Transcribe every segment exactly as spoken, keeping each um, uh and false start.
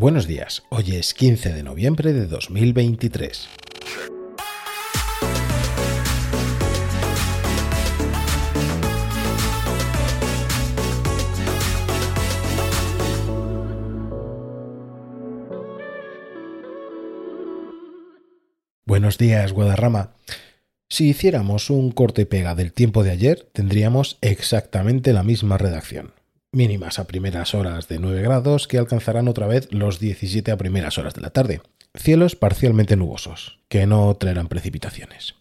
Buenos días, hoy es quince de noviembre de dos mil veintitrés. Buenos días, Guadarrama. Si hiciéramos un corte y pega del tiempo de ayer, tendríamos exactamente la misma redacción. Mínimas a primeras horas de nueve grados que alcanzarán otra vez los diecisiete a primeras horas de la tarde. Cielos parcialmente nubosos, que no traerán precipitaciones.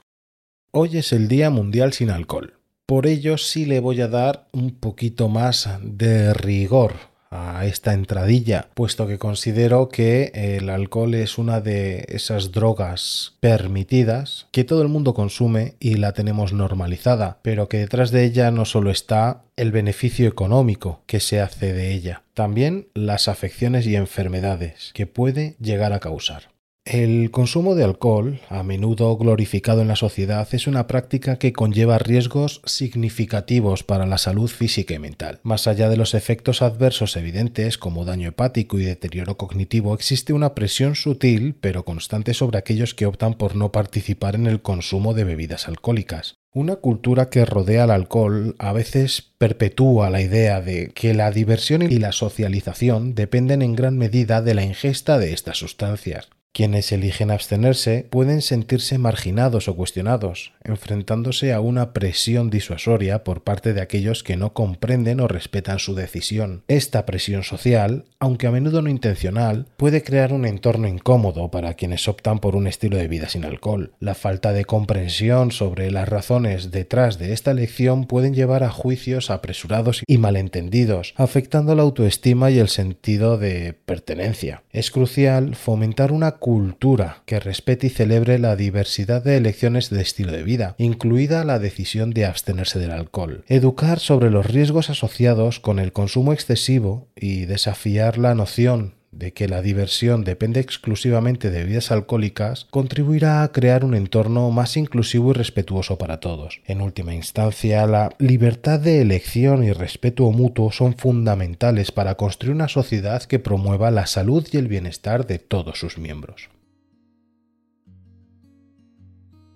Hoy es el Día Mundial sin Alcohol. Por ello sí le voy a dar un poquito más de rigor a esta entradilla, puesto que considero que el alcohol es una de esas drogas permitidas que todo el mundo consume y la tenemos normalizada, pero que detrás de ella no solo está el beneficio económico que se hace de ella, también las afecciones y enfermedades que puede llegar a causar. El consumo de alcohol, a menudo glorificado en la sociedad, es una práctica que conlleva riesgos significativos para la salud física y mental. Más allá de los efectos adversos evidentes, como daño hepático y deterioro cognitivo, existe una presión sutil pero constante sobre aquellos que optan por no participar en el consumo de bebidas alcohólicas. Una cultura que rodea al alcohol a veces perpetúa la idea de que la diversión y la socialización dependen en gran medida de la ingesta de estas sustancias. Quienes eligen abstenerse pueden sentirse marginados o cuestionados, enfrentándose a una presión disuasoria por parte de aquellos que no comprenden o respetan su decisión. Esta presión social, aunque a menudo no intencional, puede crear un entorno incómodo para quienes optan por un estilo de vida sin alcohol. La falta de comprensión sobre las razones detrás de esta elección pueden llevar a juicios apresurados y malentendidos, afectando la autoestima y el sentido de pertenencia. Es crucial fomentar una cultura que respete y celebre la diversidad de elecciones de estilo de vida, incluida la decisión de abstenerse del alcohol. Educar sobre los riesgos asociados con el consumo excesivo y desafiar la noción de que la diversión depende exclusivamente de bebidas alcohólicas contribuirá a crear un entorno más inclusivo y respetuoso para todos. En última instancia, la libertad de elección y respeto mutuo son fundamentales para construir una sociedad que promueva la salud y el bienestar de todos sus miembros.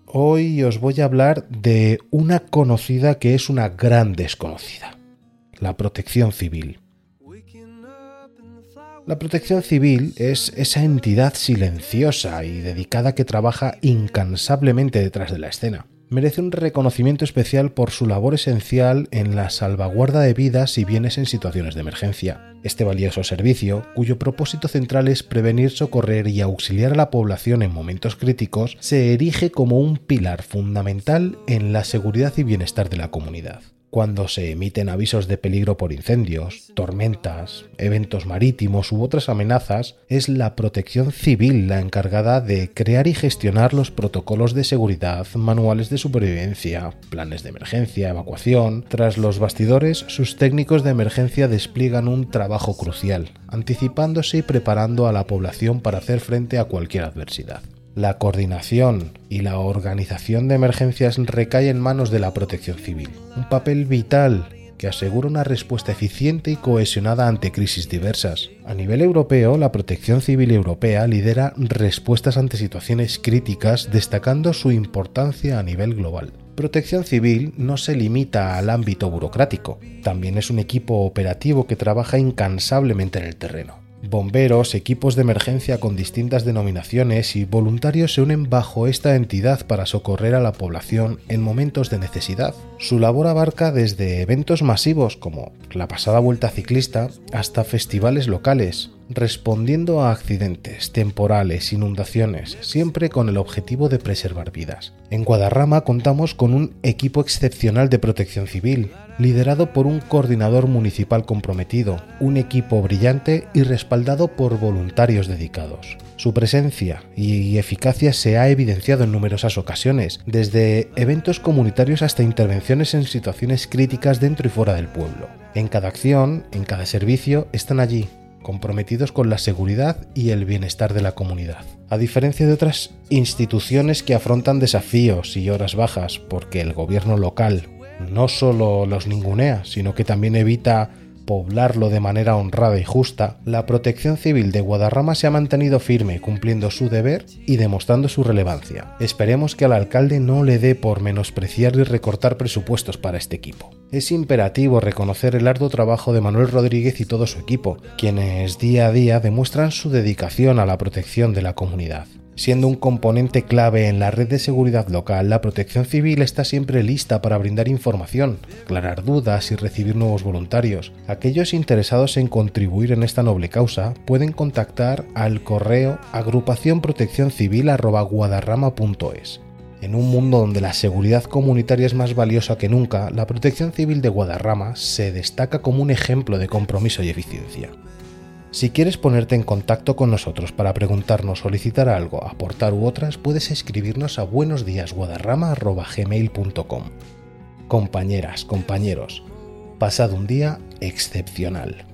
Hoy os voy a hablar de una conocida que es una gran desconocida: la Protección Civil. La Protección Civil es esa entidad silenciosa y dedicada que trabaja incansablemente detrás de la escena. Merece un reconocimiento especial por su labor esencial en la salvaguarda de vidas y bienes en situaciones de emergencia. Este valioso servicio, cuyo propósito central es prevenir, socorrer y auxiliar a la población en momentos críticos, se erige como un pilar fundamental en la seguridad y bienestar de la comunidad. Cuando se emiten avisos de peligro por incendios, tormentas, eventos marítimos u otras amenazas, es la Protección Civil la encargada de crear y gestionar los protocolos de seguridad, manuales de supervivencia, planes de emergencia, evacuación. Tras los bastidores, sus técnicos de emergencia despliegan un trabajo crucial, anticipándose y preparando a la población para hacer frente a cualquier adversidad. La coordinación y la organización de emergencias recae en manos de la Protección Civil, un papel vital que asegura una respuesta eficiente y cohesionada ante crisis diversas. A nivel europeo, la Protección Civil Europea lidera respuestas ante situaciones críticas, destacando su importancia a nivel global. Protección Civil no se limita al ámbito burocrático, también es un equipo operativo que trabaja incansablemente en el terreno. Bomberos, equipos de emergencia con distintas denominaciones y voluntarios se unen bajo esta entidad para socorrer a la población en momentos de necesidad. Su labor abarca desde eventos masivos como la pasada Vuelta Ciclista hasta festivales locales, respondiendo a accidentes, temporales, inundaciones, siempre con el objetivo de preservar vidas. En Guadarrama contamos con un equipo excepcional de Protección Civil, liderado por un coordinador municipal comprometido, un equipo brillante y respaldado por voluntarios dedicados. Su presencia y eficacia se ha evidenciado en numerosas ocasiones, desde eventos comunitarios hasta intervenciones en situaciones críticas dentro y fuera del pueblo. En cada acción, en cada servicio, están allí, comprometidos con la seguridad y el bienestar de la comunidad. A diferencia de otras instituciones que afrontan desafíos y horas bajas porque el gobierno local no solo los ningunea, sino que también evita poblarlo de manera honrada y justa, la Protección Civil de Guadarrama se ha mantenido firme, cumpliendo su deber y demostrando su relevancia. Esperemos que al alcalde no le dé por menospreciar y recortar presupuestos para este equipo. Es imperativo reconocer el arduo trabajo de Manuel Rodríguez y todo su equipo, quienes día a día demuestran su dedicación a la protección de la comunidad. Siendo un componente clave en la red de seguridad local, la Protección Civil está siempre lista para brindar información, aclarar dudas y recibir nuevos voluntarios. Aquellos interesados en contribuir en esta noble causa pueden contactar al correo agrupación protección civil arroba guadarrama punto es. En un mundo donde la seguridad comunitaria es más valiosa que nunca, la Protección Civil de Guadarrama se destaca como un ejemplo de compromiso y eficiencia. Si quieres ponerte en contacto con nosotros para preguntarnos, solicitar algo, aportar u otras, puedes escribirnos a buenos días guadarrama arroba gmail punto com. Compañeras, compañeros, pasad un día excepcional.